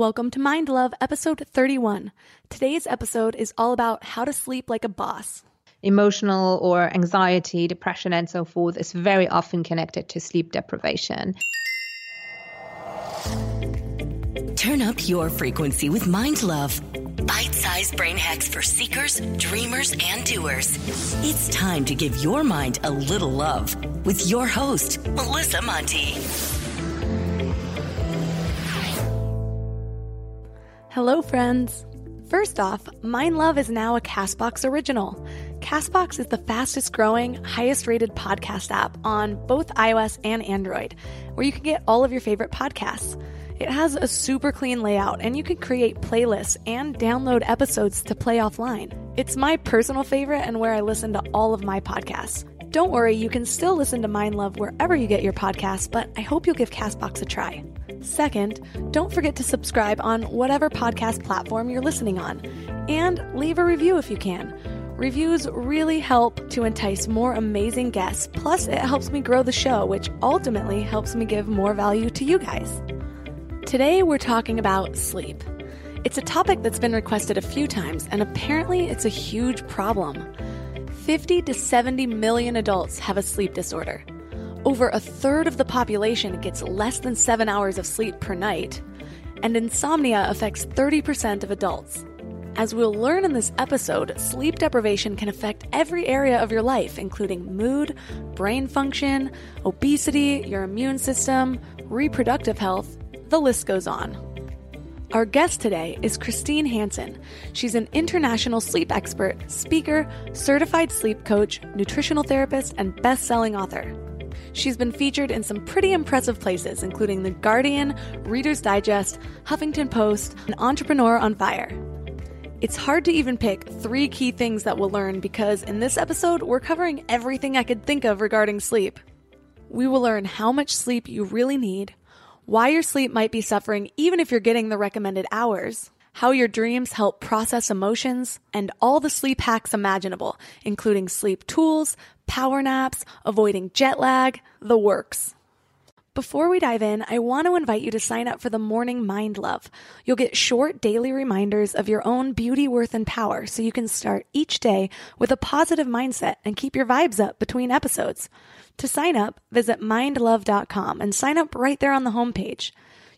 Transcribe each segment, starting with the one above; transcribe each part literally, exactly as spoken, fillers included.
Welcome to Mind Love, episode thirty-one. Today's episode is all about how to sleep like a boss. Emotional or anxiety, depression, and so forth is very often connected to sleep deprivation. Turn up your frequency with Mind Love. Bite-sized brain hacks for seekers, dreamers, and doers. It's time to give your mind a little love with your host, Melissa Monti. Hello, friends. First off, Mind Love is now a Castbox original. Castbox is the fastest growing, highest rated podcast app on both iOS and Android, where you can get all of your favorite podcasts. It has a super clean layout, and you can create playlists and download episodes to play offline. It's my personal favorite and where I listen to all of my podcasts. Don't worry, you can still listen to Mind Love wherever you get your podcasts, but I hope you'll give Castbox a try. Second, don't forget to subscribe on whatever podcast platform you're listening on, and leave a review if you can. Reviews really help to entice more amazing guests, plus it helps me grow the show, which ultimately helps me give more value to you guys. Today we're talking about sleep. It's a topic that's been requested a few times, and apparently it's a huge problem. fifty to seventy million adults have a sleep disorder. Over a third of the population gets less than seven hours of sleep per night, and insomnia affects thirty percent of adults. As we'll learn in this episode, sleep deprivation can affect every area of your life, including mood, brain function, obesity, your immune system, reproductive health, the list goes on. Our guest today is Christine Hansen. She's an international sleep expert, speaker, certified sleep coach, nutritional therapist, and best-selling author. She's been featured in some pretty impressive places, including The Guardian, Reader's Digest, Huffington Post, and Entrepreneur on Fire. It's hard to even pick three key things that we'll learn because in this episode, we're covering everything I could think of regarding sleep. We will learn how much sleep you really need, why your sleep might be suffering even if you're getting the recommended hours, how your dreams help process emotions, and all the sleep hacks imaginable, including sleep tools, power naps, avoiding jet lag, the works. Before we dive in, I want to invite you to sign up for the Morning Mind Love. You'll get short daily reminders of your own beauty, worth, and power so you can start each day with a positive mindset and keep your vibes up between episodes. To sign up, visit mind love dot com and sign up right there on the homepage.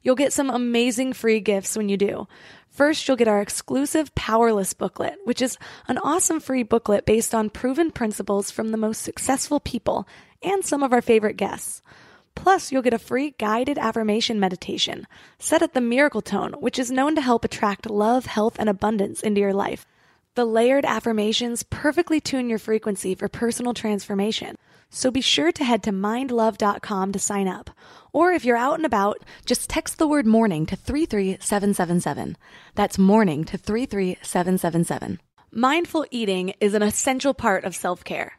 You'll get some amazing free gifts when you do. First, you'll get our exclusive Powerless booklet, which is an awesome free booklet based on proven principles from the most successful people and some of our favorite guests. Plus, you'll get a free guided affirmation meditation set at the miracle tone, which is known to help attract love, health, and abundance into your life. The layered affirmations perfectly tune your frequency for personal transformation. So be sure to head to mind love dot com to sign up. Or if you're out and about, just text the word morning to three three seven seven seven. That's morning to three three seven seven seven. Mindful eating is an essential part of self-care.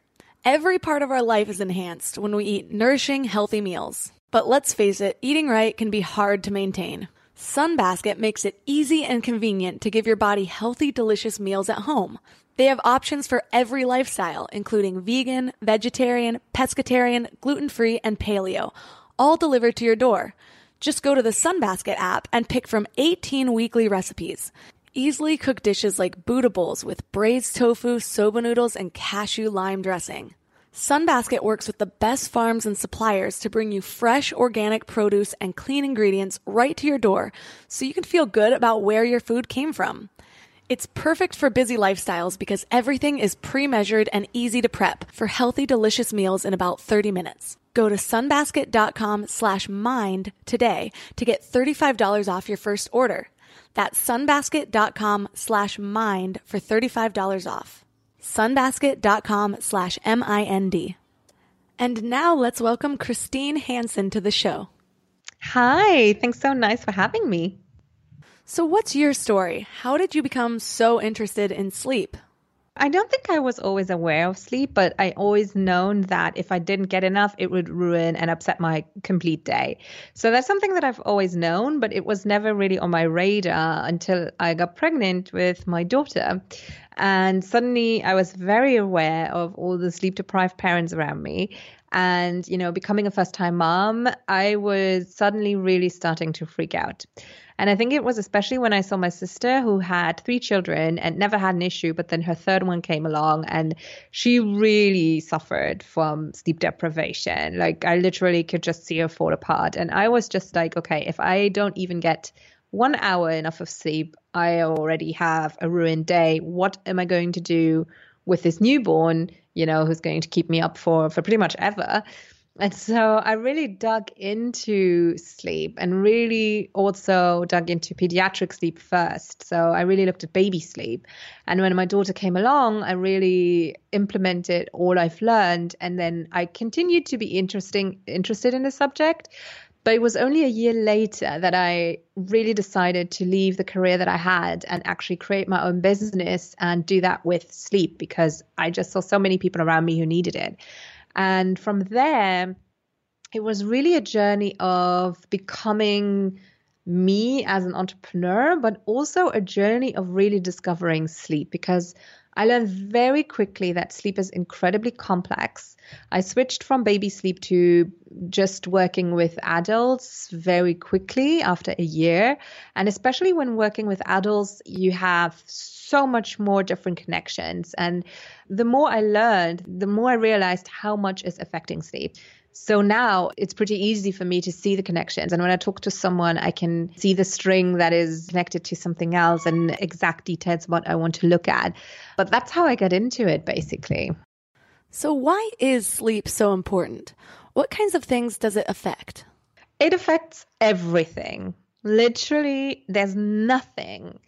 Every part of our life is enhanced when we eat nourishing, healthy meals. But let's face it, eating right can be hard to maintain. Sunbasket makes it easy and convenient to give your body healthy, delicious meals at home. They have options for every lifestyle, including vegan, vegetarian, pescatarian, gluten-free, and paleo, all delivered to your door. Just go to the Sunbasket app and pick from eighteen weekly recipes. Easily cook dishes like Buddha bowls with braised tofu, soba noodles, and cashew lime dressing. Sunbasket works with the best farms and suppliers to bring you fresh, organic produce and clean ingredients right to your door so you can feel good about where your food came from. It's perfect for busy lifestyles because everything is pre-measured and easy to prep for healthy, delicious meals in about thirty minutes. Go to sunbasket.com slash mind today to get thirty-five dollars off your first order. That's sunbasket.com slash mind for thirty-five dollars off. sunbasket.com slash M-I-N-D. And now let's welcome Christine Hansen to the show. Hi, thanks so nice for having me. So what's your story? How did you become so interested in sleep? I don't think I was always aware of sleep, but I always known that if I didn't get enough, it would ruin and upset my complete day. So that's something that I've always known, but it was never really on my radar until I got pregnant with my daughter. And suddenly I was very aware of all the sleep deprived parents around me. And, you know, becoming a first time mom, I was suddenly really starting to freak out. And I think it was especially when I saw my sister, who had three children and never had an issue, but then her third one came along and she really suffered from sleep deprivation. Like, I literally could just see her fall apart. And I was just like, okay, if I don't even get one hour enough of sleep, I already have a ruined day. What am I going to do with this newborn, you know, who's going to keep me up for, for pretty much ever? And so I really dug into sleep and really also dug into pediatric sleep first. So I really looked at baby sleep. And when my daughter came along, I really implemented all I've learned. And then I continued to be interesting, interested in the subject. But it was only a year later that I really decided to leave the career that I had and actually create my own business and do that with sleep, because I just saw so many people around me who needed it. And from there, it was really a journey of becoming me as an entrepreneur, but also a journey of really discovering sleep, because I learned very quickly that sleep is incredibly complex. I switched from baby sleep to just working with adults very quickly after a year. And especially when working with adults, you have so much more different connections. And the more I learned, the more I realized how much is affecting sleep. So now it's pretty easy for me to see the connections. And when I talk to someone, I can see the string that is connected to something else and exact details what I want to look at. But that's how I got into it, basically. So why is sleep so important? What kinds of things does it affect? It affects everything. Literally, there's nothing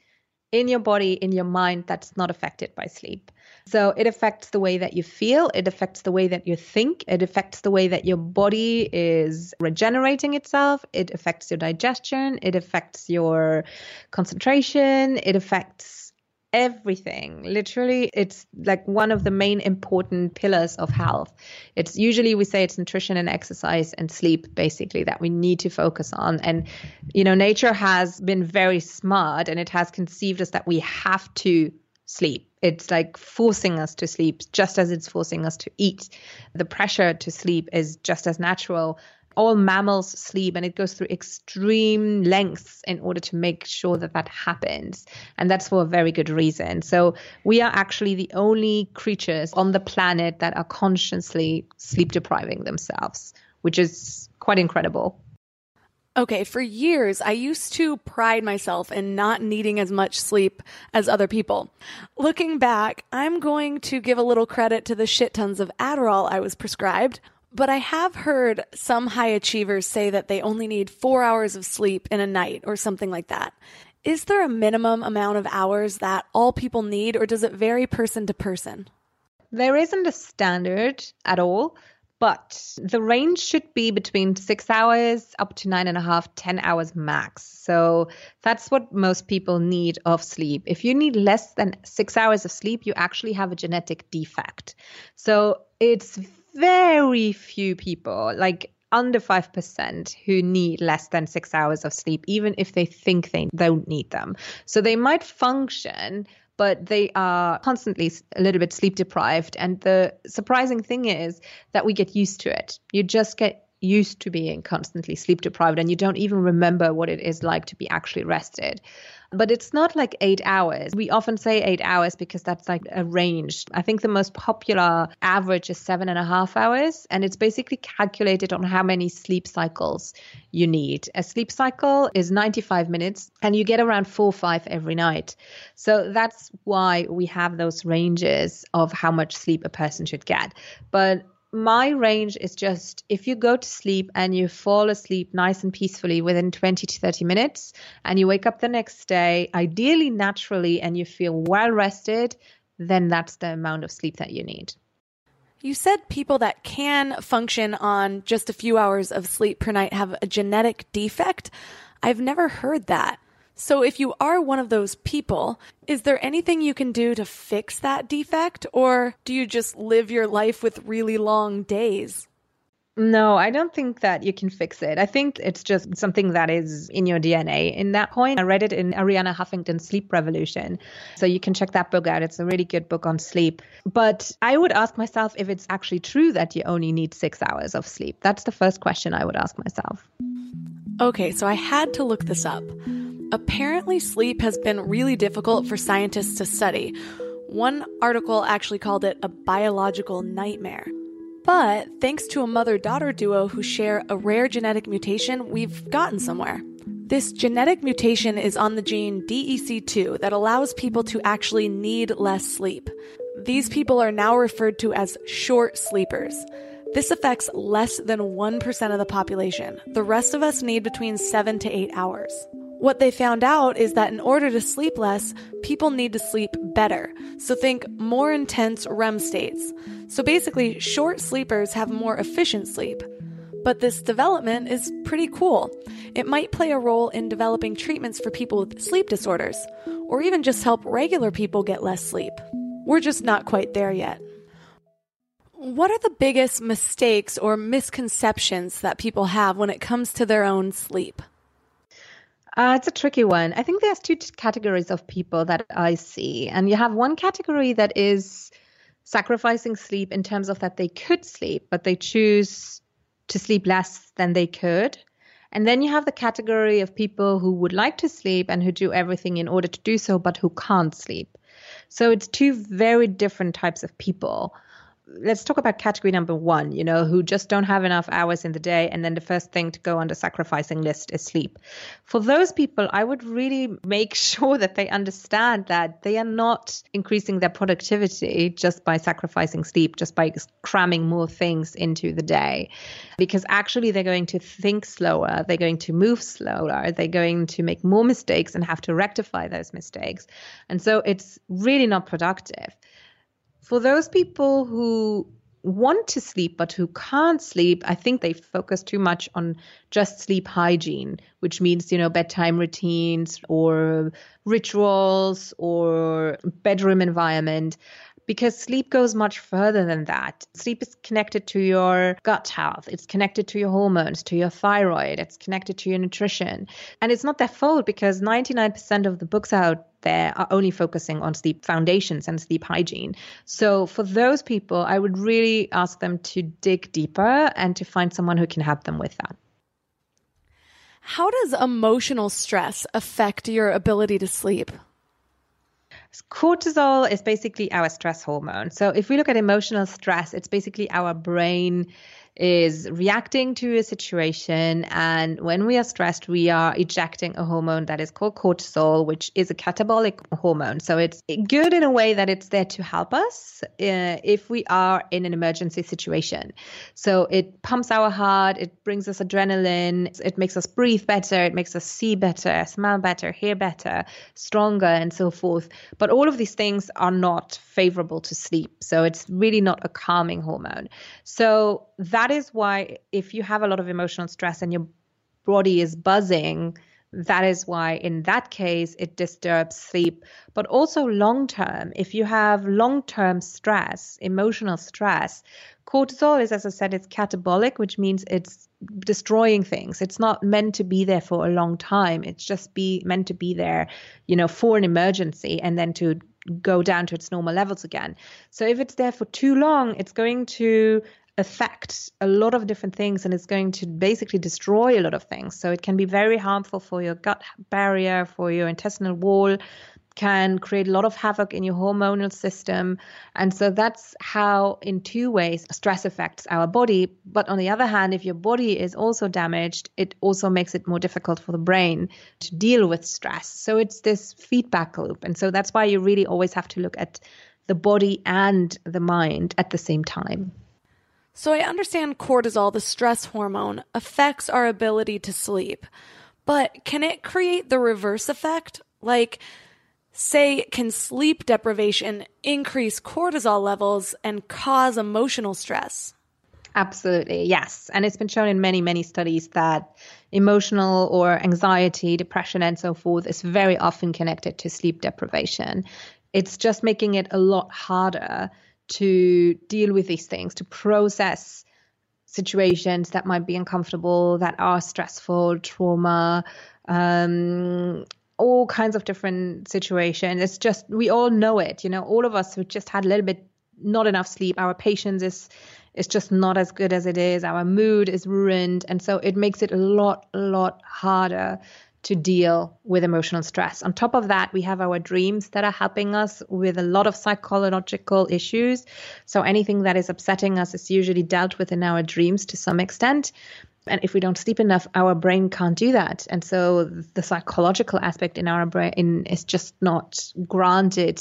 in your body, in your mind, that's not affected by sleep. So it affects the way that you feel, it affects the way that you think, it affects the way that your body is regenerating itself, it affects your digestion, it affects your concentration, it affects everything. Literally, it's like one of the main important pillars of health. It's usually, we say it's nutrition and exercise and sleep, basically, that we need to focus on. And, you know, nature has been very smart and it has conceived us that we have to sleep. It's like forcing us to sleep, just as it's forcing us to eat. The pressure to sleep is just as natural. All mammals sleep, and it goes through extreme lengths in order to make sure that that happens. And that's for a very good reason. So we are actually the only creatures on the planet that are consciously sleep depriving themselves, which is quite incredible. Okay, for years, I used to pride myself in not needing as much sleep as other people. Looking back, I'm going to give a little credit to the shit tons of Adderall I was prescribed. But I have heard some high achievers say that they only need four hours of sleep in a night or something like that. Is there a minimum amount of hours that all people need, or does it vary person to person? There isn't a standard at all, but the range should be between six hours up to nine and a half, ten hours max. So that's what most people need of sleep. If you need less than six hours of sleep, you actually have a genetic defect. So it's very few people, like under five percent, who need less than six hours of sleep, even if they think they don't need them. So they might function, but they are constantly a little bit sleep deprived. And the surprising thing is that we get used to it. You just get used to being constantly sleep deprived, and you don't even remember what it is like to be actually rested. But it's not like eight hours. We often say eight hours because that's like a range. I think the most popular average is seven and a half hours. And it's basically calculated on how many sleep cycles you need. A sleep cycle is ninety-five minutes, and you get around four or five every night. So that's why we have those ranges of how much sleep a person should get. But my range is just, if you go to sleep and you fall asleep nice and peacefully within twenty to thirty minutes, and you wake up the next day, ideally naturally, and you feel well rested, then that's the amount of sleep that you need. You said people that can function on just a few hours of sleep per night have a genetic defect. I've never heard that. So if you are one of those people, is there anything you can do to fix that defect, or do you just live your life with really long days? No, I don't think that you can fix it. I think it's just something that is in your D N A. In that point, I read it in Arianna Huffington's Sleep Revolution. So you can check that book out. It's a really good book on sleep. But I would ask myself if it's actually true that you only need six hours of sleep. That's the first question I would ask myself. Okay, so I had to look this up. Apparently, sleep has been really difficult for scientists to study. One article actually called it a biological nightmare. But thanks to a mother-daughter duo who share a rare genetic mutation, we've gotten somewhere. This genetic mutation is on the gene D E C two that allows people to actually need less sleep. These people are now referred to as short sleepers. This affects less than one percent of the population. The rest of us need between seven to eight hours. What they found out is that in order to sleep less, people need to sleep better. So think more intense R E M states. So basically, short sleepers have more efficient sleep. But this development is pretty cool. It might play a role in developing treatments for people with sleep disorders, or even just help regular people get less sleep. We're just not quite there yet. What are the biggest mistakes or misconceptions that people have when it comes to their own sleep? Uh, it's a tricky one. I think there's two categories of people that I see. And you have one category that is sacrificing sleep in terms of that they could sleep, but they choose to sleep less than they could. And then you have the category of people who would like to sleep and who do everything in order to do so, but who can't sleep. So it's two very different types of people. Let's talk about category number one, you know, who just don't have enough hours in the day. And then the first thing to go on the sacrificing list is sleep. For those people, I would really make sure that they understand that they are not increasing their productivity just by sacrificing sleep, just by cramming more things into the day, because actually they're going to think slower. They're going to move slower. They're going to make more mistakes and have to rectify those mistakes. And so it's really not productive. For those people who want to sleep but who can't sleep, I think they focus too much on just sleep hygiene, which means, you know, bedtime routines or rituals or bedroom environment, because sleep goes much further than that. Sleep is connected to your gut health. It's connected to your hormones, to your thyroid. It's connected to your nutrition. And it's not their fault, because ninety-nine percent of the books out there are only focusing on sleep foundations and sleep hygiene. So for those people, I would really ask them to dig deeper and to find someone who can help them with that. How does emotional stress affect your ability to sleep? Cortisol is basically our stress hormone. So if we look at emotional stress, it's basically our brain is reacting to a situation. And when we are stressed, we are ejecting a hormone that is called cortisol, which is a catabolic hormone. So it's good in a way that it's there to help us uh, if we are in an emergency situation. So it pumps our heart, it brings us adrenaline, it makes us breathe better, it makes us see better, smell better, hear better, stronger, and so forth. But all of these things are not favorable to sleep. So it's really not a calming hormone. So that That is why if you have a lot of emotional stress and your body is buzzing, that is why in that case it disturbs sleep. But also long term, if you have long term stress, emotional stress, cortisol is, as I said, it's catabolic, which means it's destroying things. It's not meant to be there for a long time. It's just be meant to be there, you know, for an emergency and then to go down to its normal levels again. So if it's there for too long, it's going to affect a lot of different things, and it's going to basically destroy a lot of things. So it can be very harmful for your gut barrier, for your intestinal wall, can create a lot of havoc in your hormonal system. And so that's how, in two ways, stress affects our body. But on the other hand, if your body is also damaged, it also makes it more difficult for the brain to deal with stress. So it's this feedback loop. And so that's why you really always have to look at the body and the mind at the same time. So I understand cortisol, the stress hormone, affects our ability to sleep, but can it create the reverse effect? Like, say, can sleep deprivation increase cortisol levels and cause emotional stress? Absolutely, yes. And it's been shown in many, many studies that emotional or anxiety, depression, and so forth is very often connected to sleep deprivation. It's just making it a lot harder to deal with these things, to process situations that might be uncomfortable, that are stressful, trauma, um, all kinds of different situations. It's just, we all know it, you know, all of us who just had a little bit, not enough sleep, our patience is, is just not as good as it is, our mood is ruined. And so it makes it a lot, a lot harder to deal with emotional stress. On top of that, we have our dreams that are helping us with a lot of psychological issues. So anything that is upsetting us is usually dealt with in our dreams to some extent. And if we don't sleep enough, our brain can't do that. And so the psychological aspect in our brain is just not granted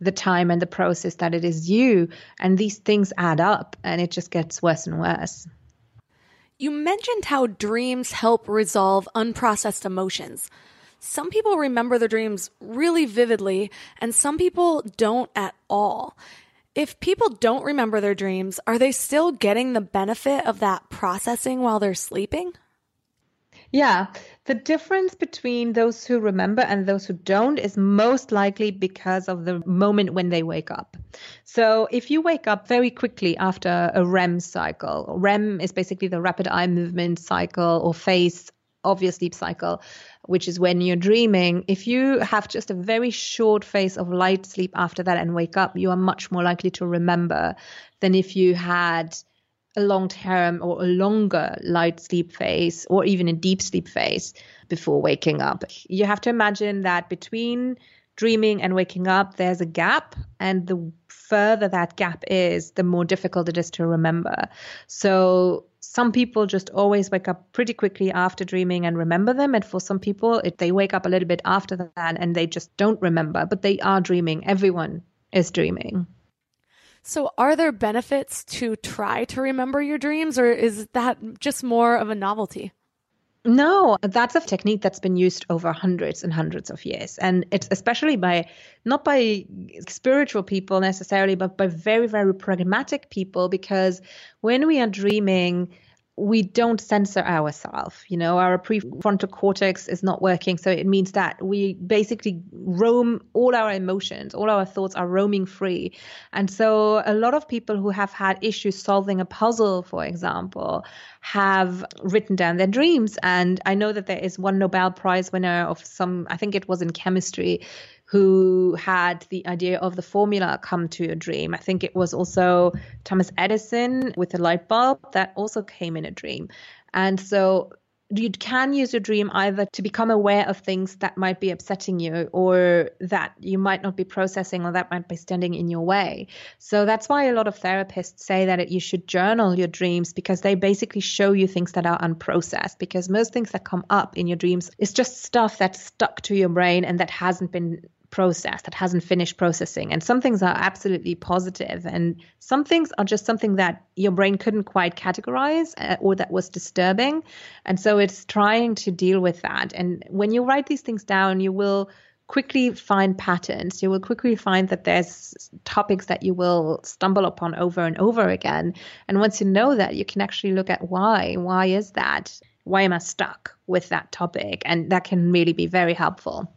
the time and the process that it is due. And these things add up and it just gets worse and worse. You mentioned how dreams help resolve unprocessed emotions. Some people remember their dreams really vividly, and some people don't at all. If people don't remember their dreams, are they still getting the benefit of that processing while they're sleeping? Yeah. The difference between those who remember and those who don't is most likely because of the moment when they wake up. So if you wake up very quickly after a REM cycle, REM is basically the rapid eye movement cycle or phase of your sleep cycle, which is when you're dreaming. If you have just a very short phase of light sleep after that and wake up, you are much more likely to remember than if you had a long-term or a longer light sleep phase or even a deep sleep phase before waking up. You have to imagine that between dreaming and waking up, there's a gap. And the further that gap is, the more difficult it is to remember. So some people just always wake up pretty quickly after dreaming and remember them. And for some people, if they wake up a little bit after that and they just don't remember, but they are dreaming. Everyone is dreaming. So are there benefits to try to remember your dreams, or is that just more of a novelty? No, that's a technique that's been used over hundreds and hundreds of years. And it's especially by, not by spiritual people necessarily, but by very, very pragmatic people, because when we are dreaming, we don't censor ourselves. You know, our prefrontal cortex is not working. So it means that we basically roam, all our emotions, all our thoughts are roaming free. And so a lot of people who have had issues solving a puzzle, for example, have written down their dreams. And I know that there is one Nobel Prize winner of some, I think it was in chemistry, who had the idea of the formula come to a dream. I think it was also Thomas Edison with the light bulb that also came in a dream. And so you can use your dream either to become aware of things that might be upsetting you or that you might not be processing or that might be standing in your way. So that's why a lot of therapists say that you should journal your dreams, because they basically show you things that are unprocessed, because most things that come up in your dreams is just stuff that's stuck to your brain and that hasn't been process that hasn't finished processing. And some things are absolutely positive, and some things are just something that your brain couldn't quite categorize uh, or that was disturbing. And so it's trying to deal with that. And when you write these things down, you will quickly find patterns. You will quickly find that there's topics that you will stumble upon over and over again. And once you know that, you can actually look at why. Why is that? Why am I stuck with that topic? And that can really be very helpful.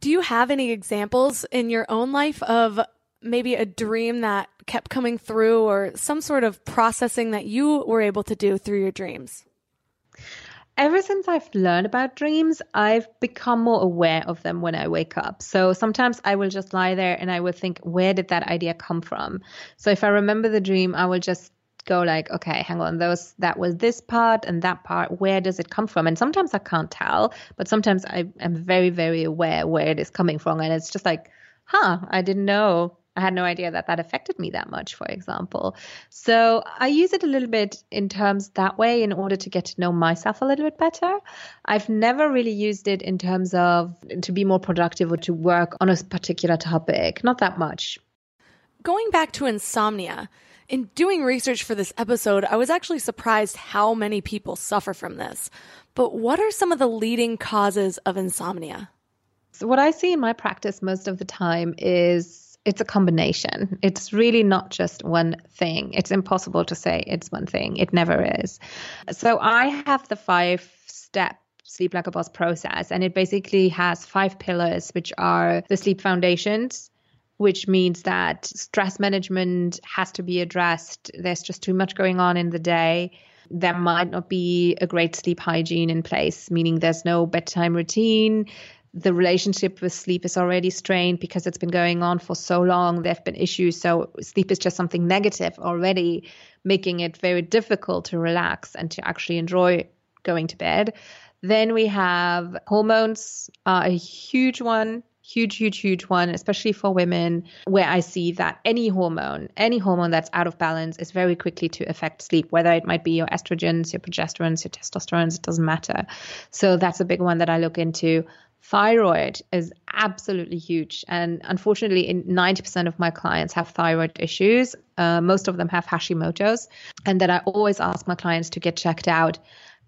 Do you have any examples in your own life of maybe a dream that kept coming through or some sort of processing that you were able to do through your dreams? Ever since I've learned about dreams, I've become more aware of them when I wake up. So sometimes I will just lie there and I will think, where did that idea come from? So if I remember the dream, I will just go like, okay, hang on, those, that was this part and that part, where does it come from? And sometimes I can't tell, but sometimes I am very, very aware where it is coming from. And it's just like, huh, I didn't know. I had no idea that that affected me that much, for example. So I use it a little bit in terms that way in order to get to know myself a little bit better. I've never really used it in terms of to be more productive or to work on a particular topic. Not that much. Going back to insomnia, in doing research for this episode, I was actually surprised how many people suffer from this. But what are some of the leading causes of insomnia? So what I see in my practice most of the time is it's a combination. It's really not just one thing. It's impossible to say it's one thing. It never is. So I have the five-step Sleep Like a Boss process, and it basically has five pillars, which are the sleep foundations, which means that stress management has to be addressed. There's just too much going on in the day. There might not be a great sleep hygiene in place, meaning there's no bedtime routine. The relationship with sleep is already strained because it's been going on for so long. There have been issues. So sleep is just something negative already, making it very difficult to relax and to actually enjoy going to bed. Then we have hormones, uh, a huge one, huge, huge, huge one, especially for women, where I see that any hormone, any hormone that's out of balance is very quickly to affect sleep, whether it might be your estrogens, your progesterones, your testosterones, it doesn't matter. So that's a big one that I look into. Thyroid is absolutely huge. And unfortunately, in ninety percent of my clients have thyroid issues. Uh, most of them have Hashimoto's. And then I always ask my clients to get checked out.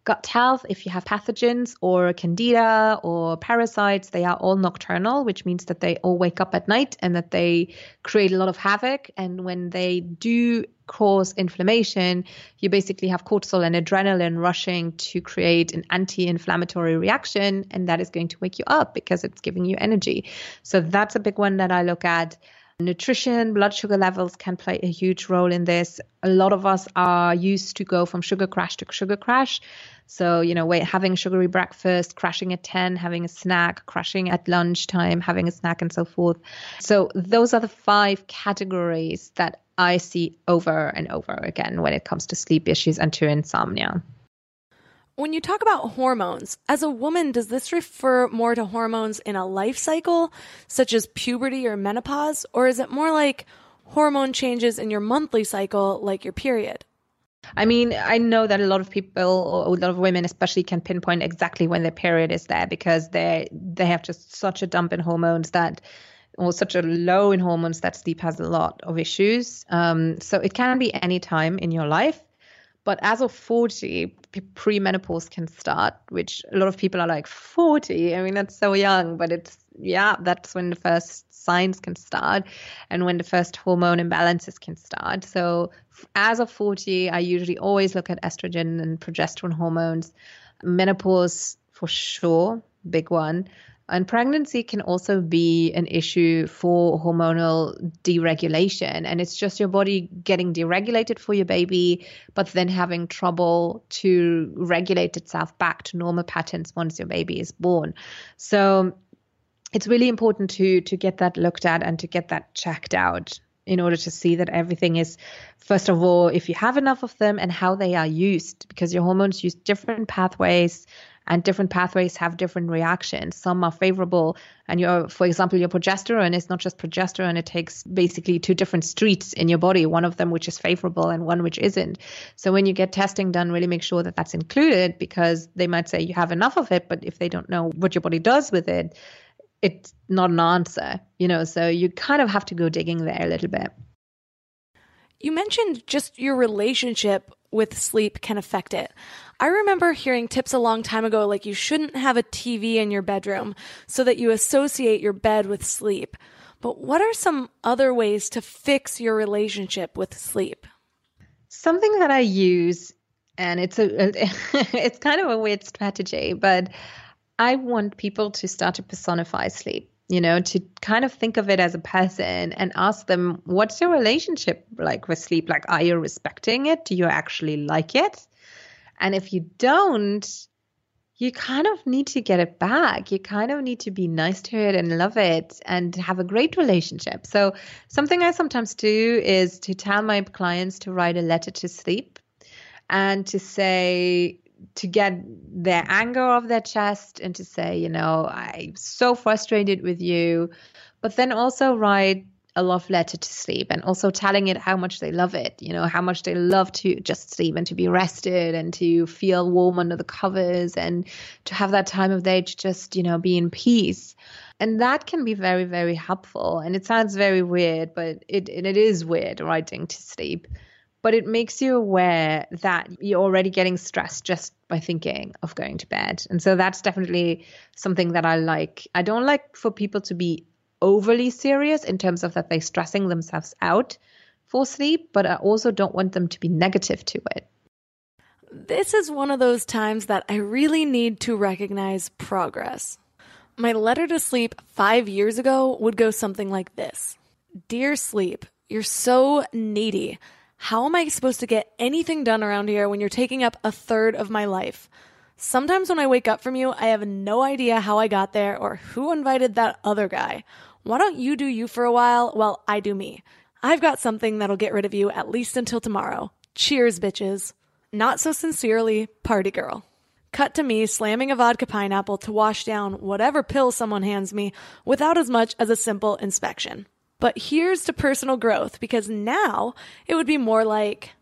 Gut health, if you have pathogens or candida or parasites, they are all nocturnal, which means that they all wake up at night and that they create a lot of havoc. And when they do cause inflammation, you basically have cortisol and adrenaline rushing to create an anti-inflammatory reaction, and that is going to wake you up because it's giving you energy. So that's a big one that I look at. Nutrition, blood sugar levels can play a huge role in this. A lot of us are used to go from sugar crash to sugar crash. So, you know, wait, having a sugary breakfast, crashing at ten, having a snack, crashing at lunchtime, having a snack, and so forth. So those are the five categories that I see over and over again when it comes to sleep issues and to insomnia. When you talk about hormones, as a woman, does this refer more to hormones in a life cycle, such as puberty or menopause, or is it more like hormone changes in your monthly cycle, like your period? I mean, I know that a lot of people, or a lot of women especially, can pinpoint exactly when their period is there because they they have just such a dump in hormones that, or such a low in hormones that sleep has a lot of issues. Um, so it can be any time in your life. But as of forty, premenopause can start, which a lot of people are like, forty? I mean, that's so young, but it's, yeah, that's when the first signs can start and when the first hormone imbalances can start. So as of forty, I usually always look at estrogen and progesterone hormones. Menopause, for sure, big one. And pregnancy can also be an issue for hormonal deregulation. And it's just your body getting deregulated for your baby, but then having trouble to regulate itself back to normal patterns once your baby is born. So it's really important to, to get that looked at and to get that checked out in order to see that everything is, first of all, if you have enough of them and how they are used, because your hormones use different pathways. And different pathways have different reactions. Some are favorable. And your, for example, your progesterone is not just progesterone. It takes basically two different streets in your body, one of them which is favorable and one which isn't. So when you get testing done, really make sure that that's included, because they might say you have enough of it, but if they don't know what your body does with it, it's not an answer, you know, so you kind of have to go digging there a little bit. You mentioned just your relationship with sleep can affect it. I remember hearing tips a long time ago, like you shouldn't have a T V in your bedroom so that you associate your bed with sleep. But what are some other ways to fix your relationship with sleep? Something that I use, and it's a, it's kind of a weird strategy, but I want people to start to personify sleep, you know, to kind of think of it as a person and ask them, what's your relationship like with sleep? Like, are you respecting it? Do you actually like it? And if you don't, you kind of need to get it back. You kind of need to be nice to it and love it and have a great relationship. So something I sometimes do is to tell my clients to write a letter to sleep and to say, to get their anger off their chest and to say, you know, I'm so frustrated with you, but then also write a love letter to sleep and also telling it how much they love it, you know, how much they love to just sleep and to be rested and to feel warm under the covers and to have that time of day to just, you know, be in peace. And that can be very, very helpful. And it sounds very weird, but it it is weird writing to sleep. But it makes you aware that you're already getting stressed just by thinking of going to bed. And so that's definitely something that I like. I don't like for people to be overly serious in terms of that they're stressing themselves out for sleep, but I also don't want them to be negative to it. This is one of those times that I really need to recognize progress. My letter to sleep five years ago would go something like this. Dear sleep, you're so needy. How am I supposed to get anything done around here when you're taking up a third of my life? Sometimes when I wake up from you, I have no idea how I got there or who invited that other guy. Why don't you do you for a while while I do me? I've got something that'll get rid of you at least until tomorrow. Cheers, bitches. Not so sincerely, Party Girl. Cut to me slamming a vodka pineapple to wash down whatever pill someone hands me without as much as a simple inspection. But here's to personal growth, because now it would be more like,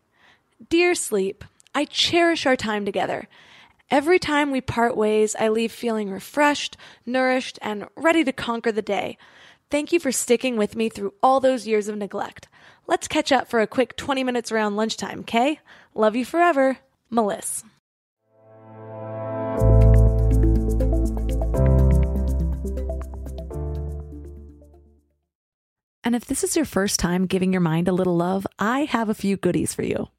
"Dear sleep, I cherish our time together. Every time we part ways, I leave feeling refreshed, nourished, and ready to conquer the day. Thank you for sticking with me through all those years of neglect. Let's catch up for a quick twenty minutes around lunchtime, okay? Love you forever, Melissa." And if this is your first time giving your mind a little love, I have a few goodies for you.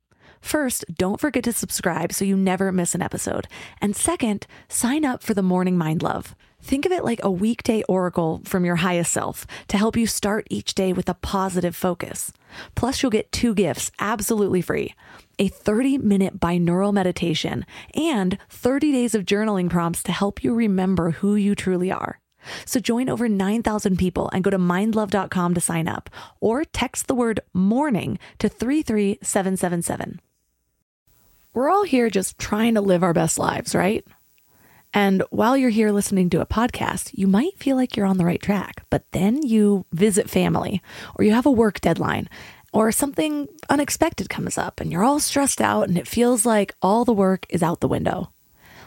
First, don't forget to subscribe so you never miss an episode. And second, sign up for the Morning Mind Love. Think of it like a weekday oracle from your highest self to help you start each day with a positive focus. Plus, you'll get two gifts absolutely free: a thirty minute binaural meditation and thirty days of journaling prompts to help you remember who you truly are. So join over nine thousand people and go to mind love dot com to sign up, or text the word morning to three three seven seven seven. We're all here just trying to live our best lives, right? And while you're here listening to a podcast, you might feel like you're on the right track, but then you visit family, or you have a work deadline, or something unexpected comes up and you're all stressed out and it feels like all the work is out the window.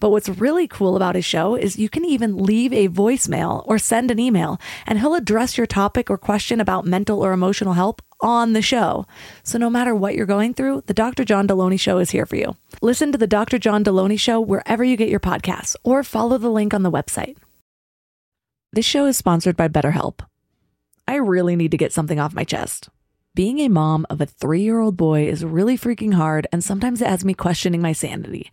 But what's really cool about his show is you can even leave a voicemail or send an email, and he'll address your topic or question about mental or emotional health on the show. So no matter what you're going through, the Doctor John Deloney Show is here for you. Listen to the Doctor John Deloney Show wherever you get your podcasts, or follow the link on the website. This show is sponsored by BetterHelp. I really need to get something off my chest. Being a mom of a three-year-old boy is really freaking hard, and sometimes it has me questioning my sanity.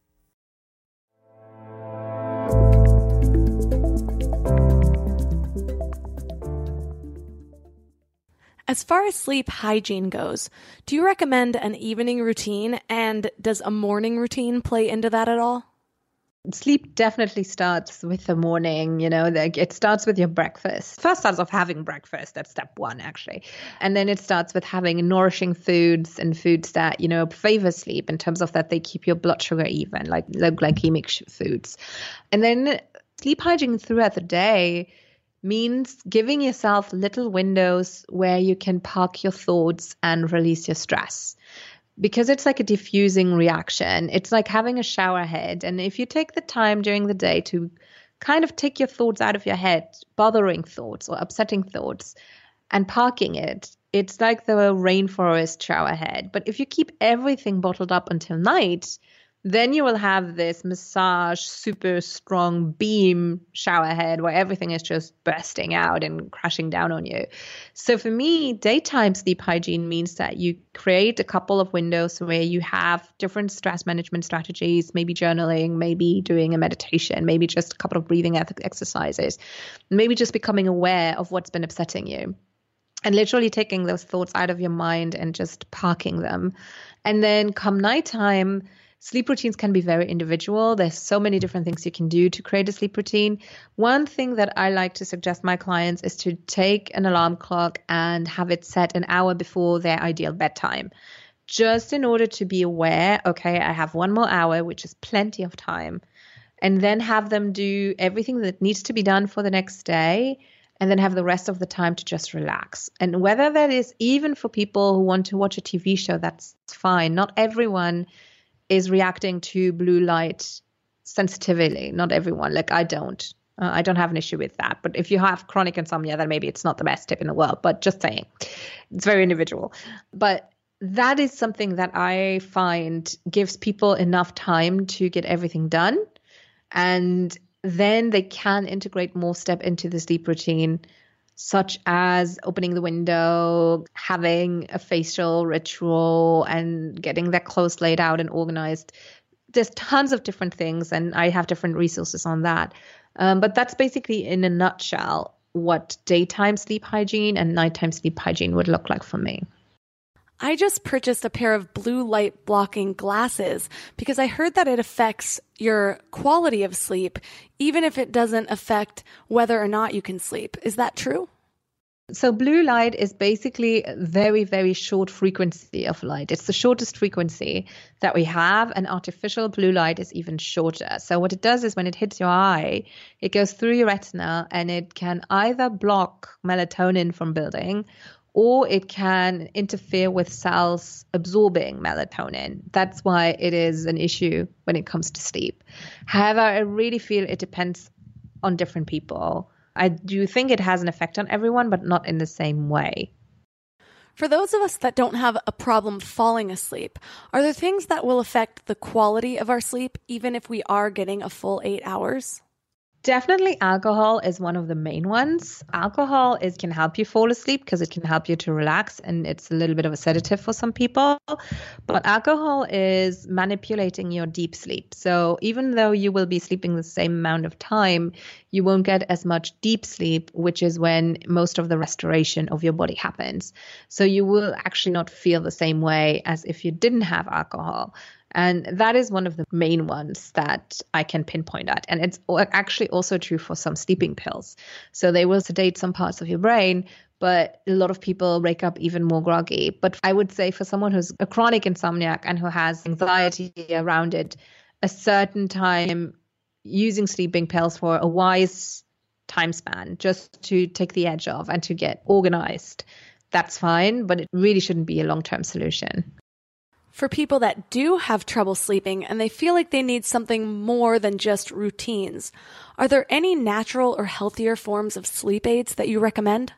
As far as sleep hygiene goes, do you recommend an evening routine, and does a morning routine play into that at all? Sleep definitely starts with the morning, you know, like it starts with your breakfast. First starts off having breakfast. That's step one, actually. And then it starts with having nourishing foods and foods that, you know, favor sleep in terms of that they keep your blood sugar even, like low glycemic foods. And then sleep hygiene throughout the day means giving yourself little windows where you can park your thoughts and release your stress, because it's like a diffusing reaction. It's like having a shower head. And if you take the time during the day to kind of take your thoughts out of your head, bothering thoughts or upsetting thoughts, and parking it, it's like the rainforest shower head. But if you keep everything bottled up until night, then you will have this massage, super strong beam showerhead where everything is just bursting out and crashing down on you. So for me, daytime sleep hygiene means that you create a couple of windows where you have different stress management strategies, maybe journaling, maybe doing a meditation, maybe just a couple of breathing exercises, maybe just becoming aware of what's been upsetting you. And literally taking those thoughts out of your mind and just parking them. And then come nighttime, sleep routines can be very individual. There's so many different things you can do to create a sleep routine. One thing that I like to suggest my clients is to take an alarm clock and have it set an hour before their ideal bedtime, just in order to be aware, okay, I have one more hour, which is plenty of time, and then have them do everything that needs to be done for the next day, and then have the rest of the time to just relax. And whether that is even for people who want to watch a T V show, that's fine. Not everyone is reacting to blue light sensitively. Not everyone. Like I don't. Uh, I don't have an issue with that. But if you have chronic insomnia, then maybe it's not the best tip in the world. But just saying, it's very individual. But that is something that I find gives people enough time to get everything done. And then they can integrate more step into the sleep routine, such as opening the window, having a facial ritual, and getting their clothes laid out and organized. There's tons of different things, and I have different resources on that. Um, but that's basically, in a nutshell, what daytime sleep hygiene and nighttime sleep hygiene would look like for me. I just purchased a pair of blue light blocking glasses because I heard that it affects your quality of sleep, even if it doesn't affect whether or not you can sleep. Is that true? So blue light is basically a very, very short frequency of light. It's the shortest frequency that we have, and artificial blue light is even shorter. So what it does is when it hits your eye, it goes through your retina, and it can either block melatonin from building, or it can interfere with cells absorbing melatonin. That's why it is an issue when it comes to sleep. However, I really feel it depends on different people. I do think it has an effect on everyone, but not in the same way. For those of us that don't have a problem falling asleep, are there things that will affect the quality of our sleep, even if we are getting a full eight hours? Definitely alcohol is one of the main ones. Alcohol is can help you fall asleep because it can help you to relax, and it's a little bit of a sedative for some people. But alcohol is manipulating your deep sleep. So even though you will be sleeping the same amount of time, you won't get as much deep sleep, which is when most of the restoration of your body happens. So you will actually not feel the same way as if you didn't have alcohol. And that is one of the main ones that I can pinpoint at. And it's actually also true for some sleeping pills. So they will sedate some parts of your brain, but a lot of people wake up even more groggy. But I would say for someone who's a chronic insomniac and who has anxiety around it, a certain time using sleeping pills for a wise time span, just to take the edge off and to get organized, that's fine. But it really shouldn't be a long-term solution. For people that do have trouble sleeping and they feel like they need something more than just routines, are there any natural or healthier forms of sleep aids that you recommend?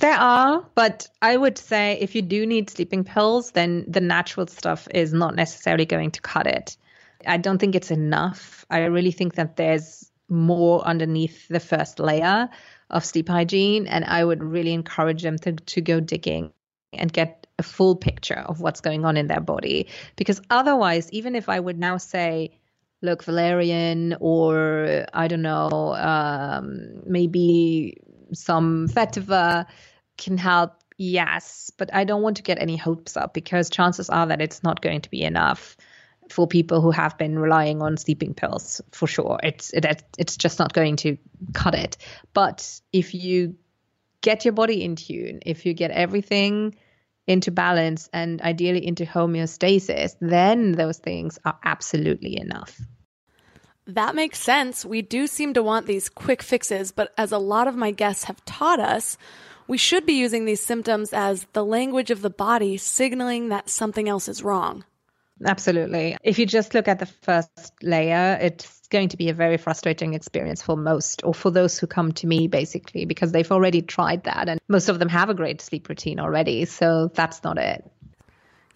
There are, but I would say if you do need sleeping pills, then the natural stuff is not necessarily going to cut it. I don't think it's enough. I really think that there's more underneath the first layer of sleep hygiene, and I would really encourage them to, to go digging and get a full picture of what's going on in their body. Because otherwise, even if I would now say, look, valerian, or I don't know, um, maybe some vetiver can help. Yes, but I don't want to get any hopes up because chances are that it's not going to be enough for people who have been relying on sleeping pills for sure. It's, it, it's just not going to cut it. But if you get your body in tune, if you get everything into balance and ideally into homeostasis, then those things are absolutely enough. That makes sense. We do seem to want these quick fixes, but as a lot of my guests have taught us, we should be using these symptoms as the language of the body signaling that something else is wrong. Absolutely. If you just look at the first layer, it's going to be a very frustrating experience for most, or for those who come to me, basically, because they've already tried that. And most of them have a great sleep routine already. So that's not it.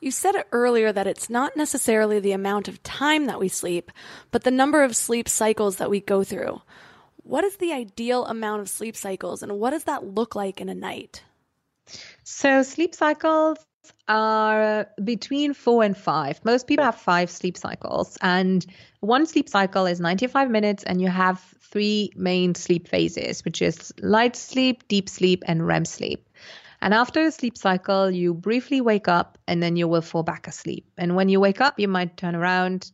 You said earlier that it's not necessarily the amount of time that we sleep, but the number of sleep cycles that we go through. What is the ideal amount of sleep cycles, and what does that look like in a night? So sleep cycles are between four and five. Most people have five sleep cycles, and one sleep cycle is ninety-five minutes, and you have three main sleep phases, which is light sleep, deep sleep, and R E M sleep. And after a sleep cycle, you briefly wake up and then you will fall back asleep. And when you wake up, you might turn around,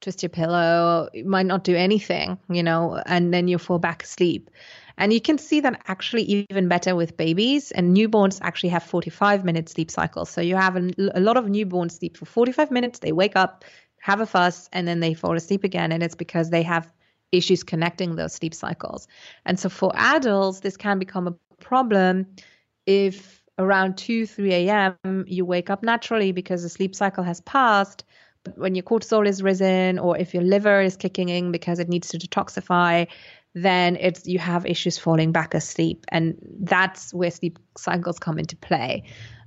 twist your pillow, you might not do anything, you know, and then you fall back asleep. And you can see that actually even better with babies, and newborns actually have forty-five minute sleep cycles. So you have a, a lot of newborns sleep for forty-five minutes, they wake up, have a fuss, and then they fall asleep again. And it's because they have issues connecting those sleep cycles. And so for adults, this can become a problem if around two, three a.m. you wake up naturally because the sleep cycle has passed, but when your cortisol is risen or if your liver is kicking in because it needs to detoxify, then it's you have issues falling back asleep. And that's where sleep cycles come into play.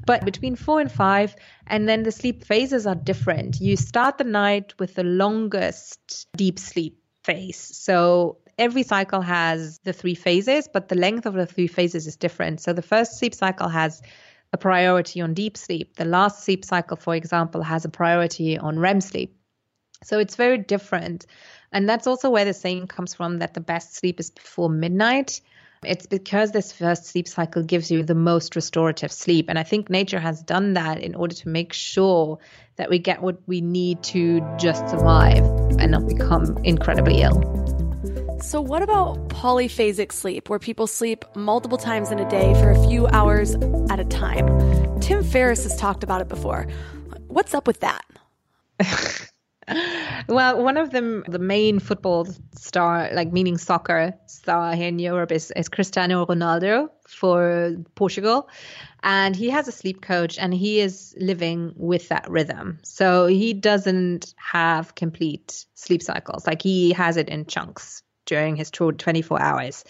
But between four and five, and then the sleep phases are different. You start the night with the longest deep sleep phase. So every cycle has the three phases, but the length of the three phases is different. So the first sleep cycle has a priority on deep sleep. The last sleep cycle, for example, has a priority on R E M sleep. So it's very different. And that's also where the saying comes from that the best sleep is before midnight. It's because this first sleep cycle gives you the most restorative sleep. And I think nature has done that in order to make sure that we get what we need to just survive and not become incredibly ill. So what about polyphasic sleep, where people sleep multiple times in a day for a few hours at a time? Tim Ferriss has talked about it before. What's up with that? Well, one of them, the main football star, like meaning soccer star here in Europe is, is Cristiano Ronaldo for Portugal. And he has a sleep coach and he is living with that rhythm. So he doesn't have complete sleep cycles. Like he has it in chunks during his twenty-four hours.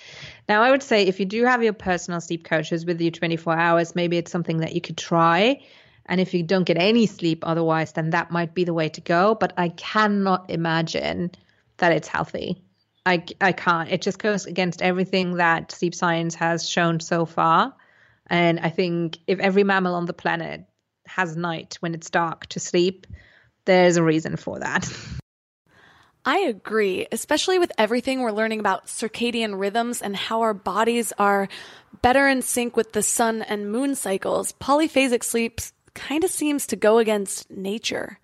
Now, I would say if you do have your personal sleep coach who's with you twenty-four hours, maybe it's something that you could try. And if you don't get any sleep otherwise, then that might be the way to go. But I cannot imagine that it's healthy. I, I can't. It just goes against everything that sleep science has shown so far. And I think if every mammal on the planet has night when it's dark to sleep, there's a reason for that. I agree, especially with everything we're learning about circadian rhythms and how our bodies are better in sync with the sun and moon cycles. Polyphasic sleeps kind of seems to go against nature.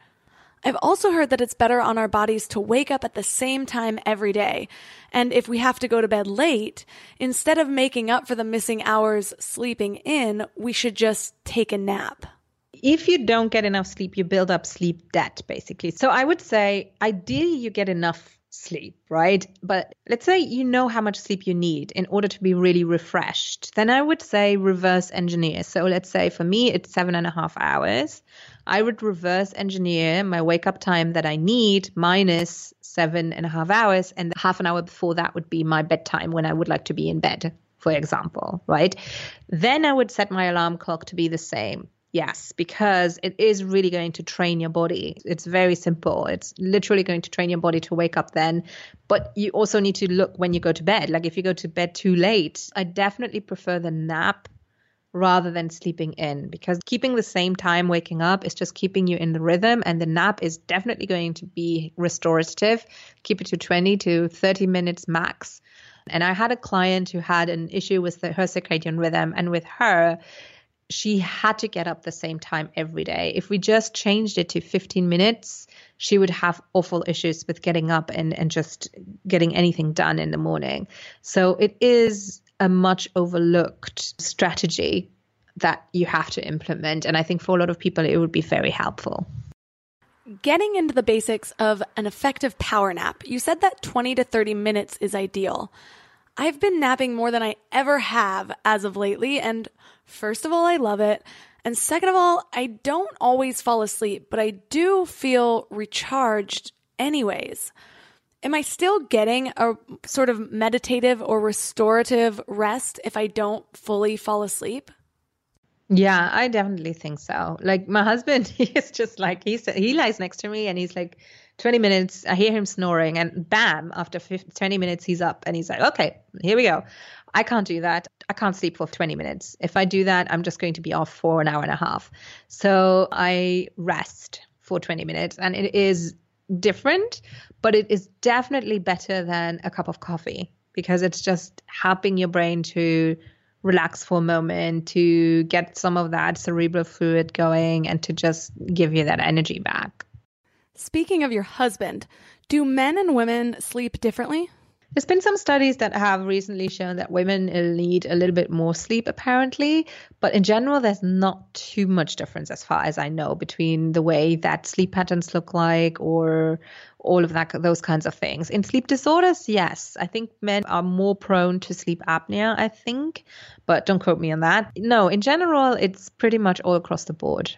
I've also heard that it's better on our bodies to wake up at the same time every day. And if we have to go to bed late, instead of making up for the missing hours sleeping in, we should just take a nap. If you don't get enough sleep, you build up sleep debt, basically. So I would say, ideally, you get enough sleep, right? But let's say you know how much sleep you need in order to be really refreshed. Then I would say reverse engineer. So let's say for me, it's seven and a half hours. I would reverse engineer my wake up time that I need minus seven and a half hours. And half an hour before that would be my bedtime when I would like to be in bed, for example, right? Then I would set my alarm clock to be the same. Yes, because it is really going to train your body. It's very simple. It's literally going to train your body to wake up then. But you also need to look when you go to bed. Like if you go to bed too late, I definitely prefer the nap rather than sleeping in, because keeping the same time waking up is just keeping you in the rhythm. And the nap is definitely going to be restorative. Keep it to twenty to thirty minutes max. And I had a client who had an issue with the, her circadian rhythm, and with her, she had to get up the same time every day. If we just changed it to fifteen minutes, she would have awful issues with getting up and, and just getting anything done in the morning. So it is a much overlooked strategy that you have to implement. And I think for a lot of people, it would be very helpful. Getting into the basics of an effective power nap, you said that twenty to thirty minutes is ideal. I've been napping more than I ever have as of lately, and first of all, I love it. And second of all, I don't always fall asleep, but I do feel recharged anyways. Am I still getting a sort of meditative or restorative rest if I don't fully fall asleep? Yeah, I definitely think so. Like my husband, he is just like, he's, he lies next to me and he's like, twenty minutes, I hear him snoring, and bam, after fifteen, twenty minutes, he's up and he's like, okay, here we go. I can't do that. I can't sleep for twenty minutes. If I do that, I'm just going to be off for an hour and a half. So I rest for twenty minutes, and it is different, but it is definitely better than a cup of coffee because it's just helping your brain to relax for a moment, to get some of that cerebral fluid going, and to just give you that energy back. Speaking of your husband, do men and women sleep differently? There's been some studies that have recently shown that women need a little bit more sleep, apparently. But in general, there's not too much difference, as far as I know, between the way that sleep patterns look like or all of that, those kinds of things. In sleep disorders, yes, I think men are more prone to sleep apnea, I think. But don't quote me on that. No, in general, it's pretty much all across the board.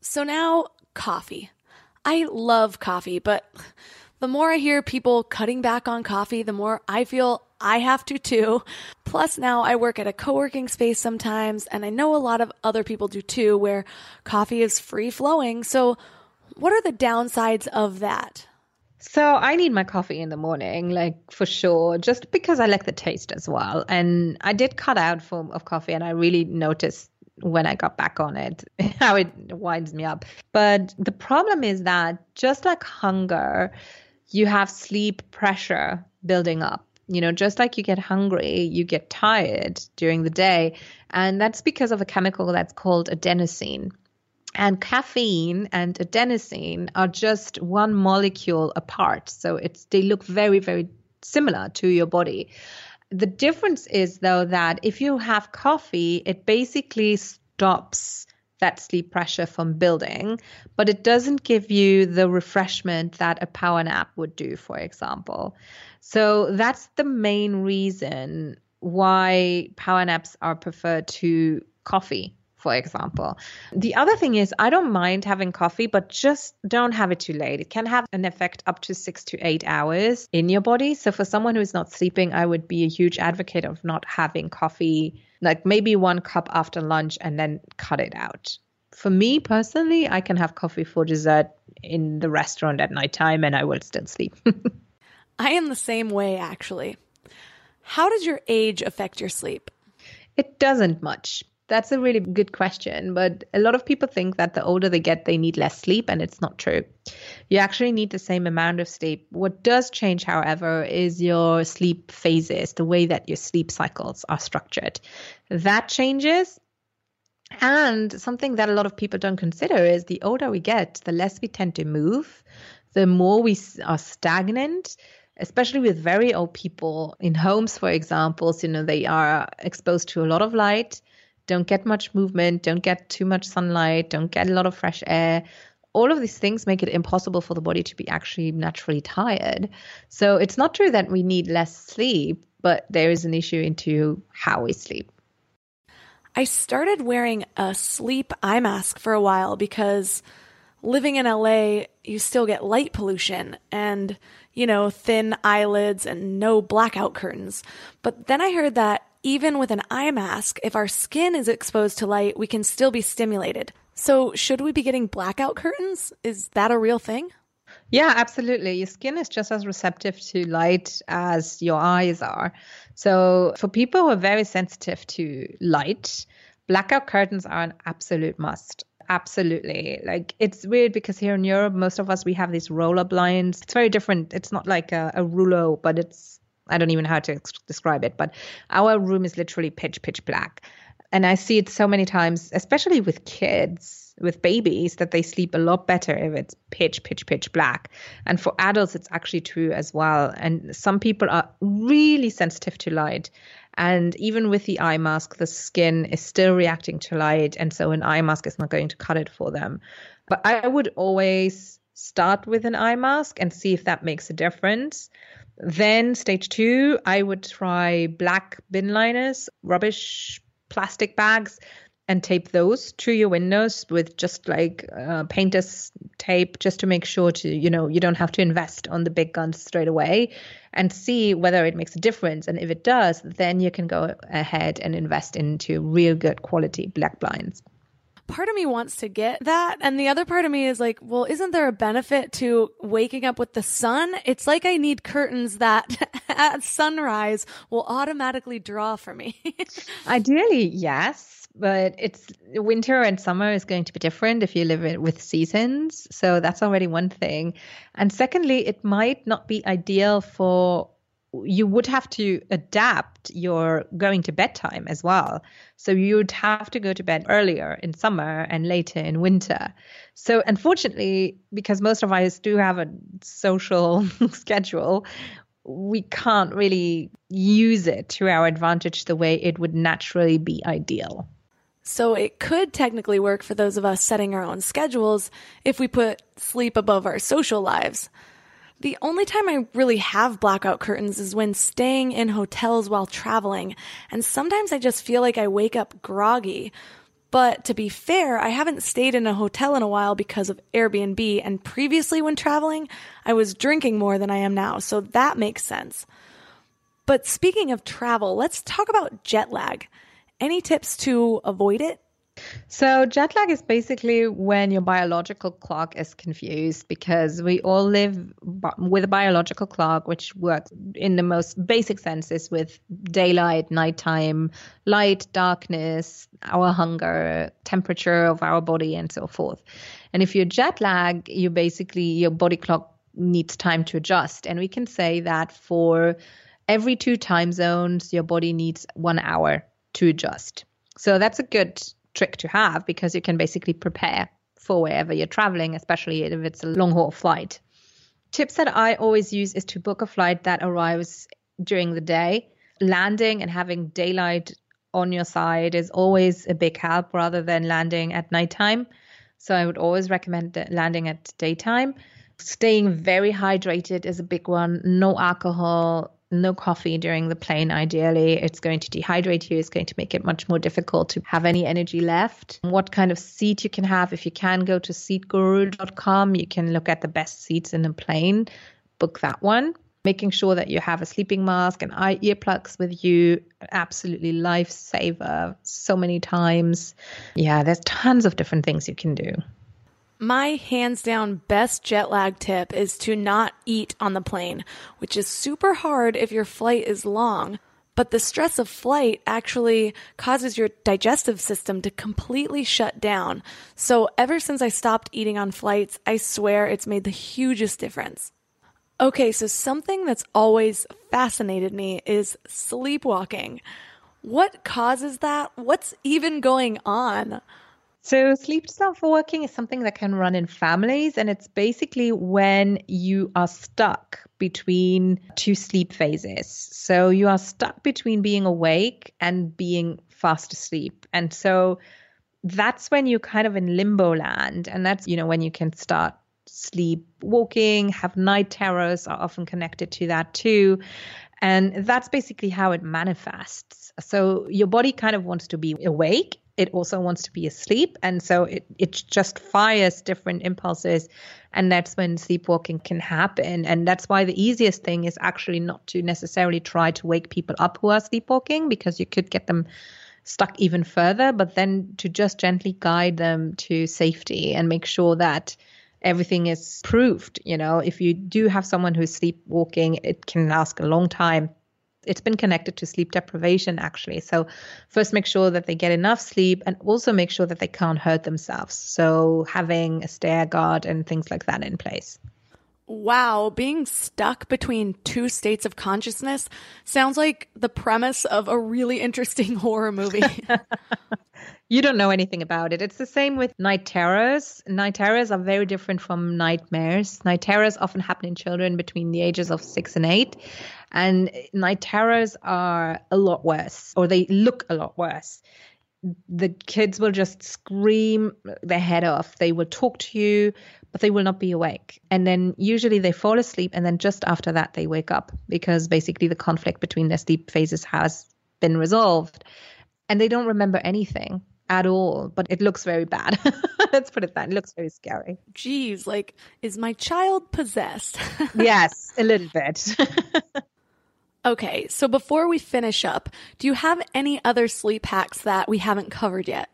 So now, coffee. I love coffee, but the more I hear people cutting back on coffee, the more I feel I have to too. Plus now I work at a co-working space sometimes, and I know a lot of other people do too, where coffee is free flowing. So what are the downsides of that? So I need my coffee in the morning, like for sure, just because I like the taste as well. And I did cut out form of coffee, and I really noticed when I got back on it, how it winds me up. But the problem is that just like hunger, you have sleep pressure building up. You know, just like you get hungry, you get tired during the day. And that's because of a chemical that's called adenosine. And caffeine and adenosine are just one molecule apart. So it's they look very, very similar to your body. The difference is, though, that if you have coffee, it basically stops that sleep pressure from building, but it doesn't give you the refreshment that a power nap would do, for example. So that's the main reason why power naps are preferred to coffee, for example. The other thing is, I don't mind having coffee, but just don't have it too late. It can have an effect up to six to eight hours in your body. So for someone who is not sleeping, I would be a huge advocate of not having coffee, like maybe one cup after lunch and then cut it out. For me personally, I can have coffee for dessert in the restaurant at nighttime and I will still sleep. I am the same way, actually. How does your age affect your sleep? It doesn't much. That's a really good question, but a lot of people think that the older they get, they need less sleep, and it's not true. You actually need the same amount of sleep. What does change, however, is your sleep phases, the way that your sleep cycles are structured. That changes. And something that a lot of people don't consider is the older we get, the less we tend to move, the more we are stagnant, especially with very old people in homes, for example. So, you know, they are exposed to a lot of light. Don't get much movement, don't get too much sunlight, don't get a lot of fresh air. All of these things make it impossible for the body to be actually naturally tired. So it's not true that we need less sleep, but there is an issue into how we sleep. I started wearing a sleep eye mask for a while because living in L A, you still get light pollution and, you know, thin eyelids and no blackout curtains. But then I heard that even with an eye mask, if our skin is exposed to light, we can still be stimulated. So should we be getting blackout curtains? Is that a real thing? Yeah, absolutely. Your skin is just as receptive to light as your eyes are. So for people who are very sensitive to light, blackout curtains are an absolute must. Absolutely. Like, it's weird because here in Europe, most of us, we have these roller blinds. It's very different. It's not like a, a rouleau, but it's I don't even know how to describe it, but our room is literally pitch, pitch black. And I see it so many times, especially with kids, with babies, that they sleep a lot better if it's pitch, pitch, pitch black. And for adults, it's actually true as well. And some people are really sensitive to light. And even with the eye mask, the skin is still reacting to light. And so an eye mask is not going to cut it for them. But I would always start with an eye mask and see if that makes a difference. Then stage two, I would try black bin liners, rubbish plastic bags, and tape those to your windows with just like uh, painter's tape, just to make sure to, you know, you don't have to invest on the big guns straight away, and see whether it makes a difference. And if it does, then you can go ahead and invest into real good quality black blinds. Part of me wants to get that. And the other part of me is like, well, isn't there a benefit to waking up with the sun? It's like I need curtains that at sunrise will automatically draw for me. Ideally, yes. But it's winter and summer is going to be different if you live with seasons. So that's already one thing. And secondly, it might not be ideal for you would have to adapt your going to bedtime as well. So you'd have to go to bed earlier in summer and later in winter. So unfortunately, because most of us do have a social schedule, we can't really use it to our advantage the way it would naturally be ideal. So it could technically work for those of us setting our own schedules if we put sleep above our social lives. The only time I really have blackout curtains is when staying in hotels while traveling, and sometimes I just feel like I wake up groggy. But to be fair, I haven't stayed in a hotel in a while because of Airbnb, and previously when traveling, I was drinking more than I am now, so that makes sense. But speaking of travel, let's talk about jet lag. Any tips to avoid it? So jet lag is basically when your biological clock is confused, because we all live with a biological clock, which works in the most basic senses with daylight, nighttime, light, darkness, our hunger, temperature of our body, and so forth. And if you're jet lag, you basically, your body clock needs time to adjust. And we can say that for every two time zones, your body needs one hour to adjust. So that's a good trick to have, because you can basically prepare for wherever you're traveling, especially if it's a long haul flight. Tips that I always use is to book a flight that arrives during the day. Landing and having daylight on your side is always a big help rather than landing at nighttime. So I would always recommend landing at daytime. Staying very hydrated is a big one. No alcohol, no coffee during the plane, ideally. It's going to dehydrate you. It's going to make it much more difficult to have any energy left. What kind of seat you can have. If you can, go to seat guru dot com. You can look at the best seats in a plane. Book that one. Making sure that you have a sleeping mask and eye earplugs with you. Absolutely lifesaver. So many times. Yeah, there's tons of different things you can do. My hands down best jet lag tip is to not eat on the plane, which is super hard if your flight is long. But the stress of flight actually causes your digestive system to completely shut down. So ever since I stopped eating on flights, I swear it's made the hugest difference. Okay, so something that's always fascinated me is sleepwalking. What causes that? What's even going on? So sleep self-walking is something that can run in families, and it's basically when you are stuck between two sleep phases. So you are stuck between being awake and being fast asleep. And so that's when you're kind of in limbo land, and that's, you know, when you can start sleepwalking, have night terrors are often connected to that too. And that's basically how it manifests. So your body kind of wants to be awake. It also wants to be asleep. And so it, it just fires different impulses. And that's when sleepwalking can happen. And that's why the easiest thing is actually not to necessarily try to wake people up who are sleepwalking, because you could get them stuck even further, but then to just gently guide them to safety and make sure that everything is proved. You know, if you do have someone who's sleepwalking, it can last a long time. It's been connected to sleep deprivation, actually. So first make sure that they get enough sleep, and also make sure that they can't hurt themselves. So having a stair guard and things like that in place. Wow, being stuck between two states of consciousness sounds like the premise of a really interesting horror movie. You don't know anything about it. It's the same with night terrors. Night terrors are very different from nightmares. Night terrors often happen in children between the ages of six and eight. And night terrors are a lot worse, or they look a lot worse. The kids will just scream their head off. They will talk to you, but they will not be awake. And then usually they fall asleep. And then just after that, they wake up, because basically the conflict between their sleep phases has been resolved. And they don't remember anything at all. But it looks very bad. Let's put it that. It looks very scary. Geez, like, is my child possessed? Yes, a little bit. Okay, so before we finish up, do you have any other sleep hacks that we haven't covered yet?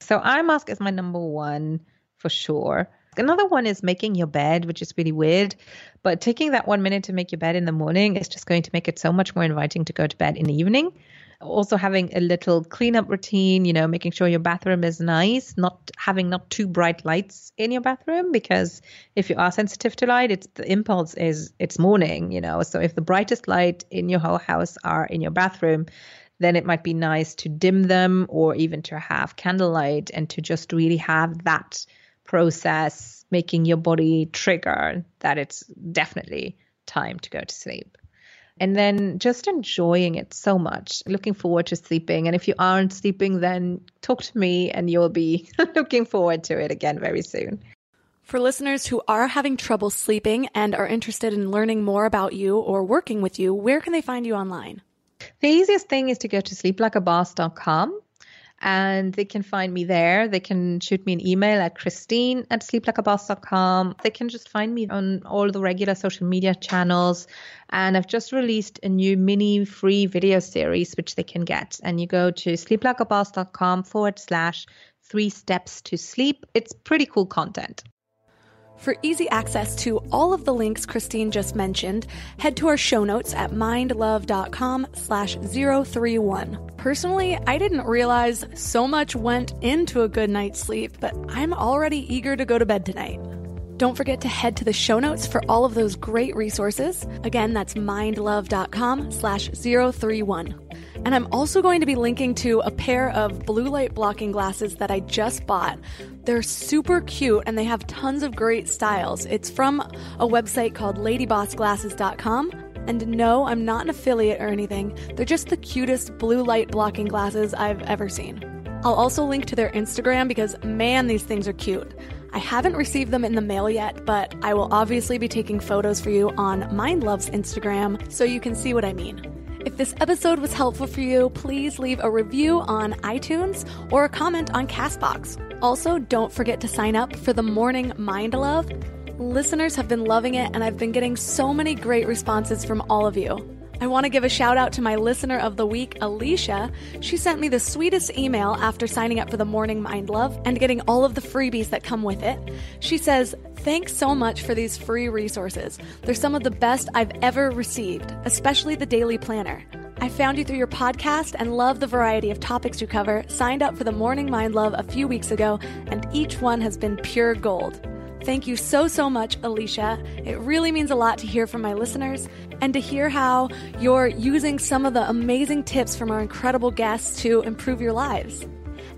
So eye mask is my number one for sure. Another one is making your bed, which is really weird, but taking that one minute to make your bed in the morning is just going to make it so much more inviting to go to bed in the evening. Also having a little cleanup routine, you know, making sure your bathroom is nice, not having not too bright lights in your bathroom, because if you are sensitive to light, it's the impulse is it's morning, you know. So if the brightest light in your whole house are in your bathroom, then it might be nice to dim them or even to have candlelight and to just really have that process, making your body trigger that it's definitely time to go to sleep. And then just enjoying it so much, looking forward to sleeping. And if you aren't sleeping, then talk to me and you'll be looking forward to it again very soon. For listeners who are having trouble sleeping and are interested in learning more about you or working with you, where can they find you online? The easiest thing is to go to sleep like a boss dot com. And they can find me there. They can shoot me an email at Christine at sleep like a boss dot com. They can just find me on all the regular social media channels. And I've just released a new mini free video series, which they can get. And you go to sleep like a boss dot com forward slash three steps to sleep. It's pretty cool content. For easy access to all of the links Christine just mentioned, head to our show notes at mindlove dot com slash zero three one. Personally, I didn't realize so much went into a good night's sleep, but I'm already eager to go to bed tonight. Don't forget to head to the show notes for all of those great resources. Again, that's mindlove dot com slash zero three one. And I'm also going to be linking to a pair of blue light blocking glasses that I just bought. They're super cute and they have tons of great styles. It's from a website called lady boss glasses dot com. And no, I'm not an affiliate or anything. They're just the cutest blue light blocking glasses I've ever seen. I'll also link to their Instagram because, man, these things are cute. I haven't received them in the mail yet, but I will obviously be taking photos for you on MindLove's Instagram so you can see what I mean. If this episode was helpful for you, please leave a review on iTunes or a comment on Castbox. Also, don't forget to sign up for the Morning Mind Love. Listeners have been loving it, and I've been getting so many great responses from all of you. I want to give a shout out to my listener of the week, Alicia. She sent me the sweetest email after signing up for the Morning Mind Love and getting all of the freebies that come with it. She says, "Thanks so much for these free resources. They're some of the best I've ever received, especially the Daily Planner. I found you through your podcast and love the variety of topics you cover. Signed up for the Morning Mind Love a few weeks ago, and each one has been pure gold." Thank you so, so much, Alicia. It really means a lot to hear from my listeners and to hear how you're using some of the amazing tips from our incredible guests to improve your lives.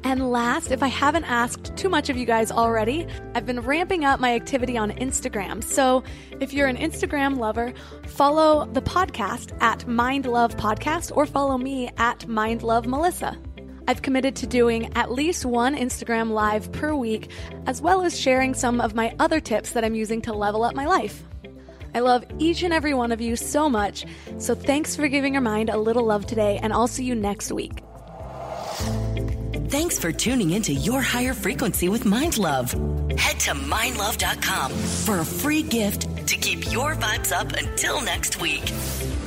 And last, if I haven't asked too much of you guys already, I've been ramping up my activity on Instagram. So if you're an Instagram lover, follow the podcast at mindlovepodcast or follow me at mindlovemelissa. I've committed to doing at least one Instagram live per week, as well as sharing some of my other tips that I'm using to level up my life. I love each and every one of you so much, so thanks for giving your mind a little love today, and I'll see you next week. Thanks for tuning into Your Higher Frequency with MindLove. Head to mind love dot com for a free gift to keep your vibes up until next week.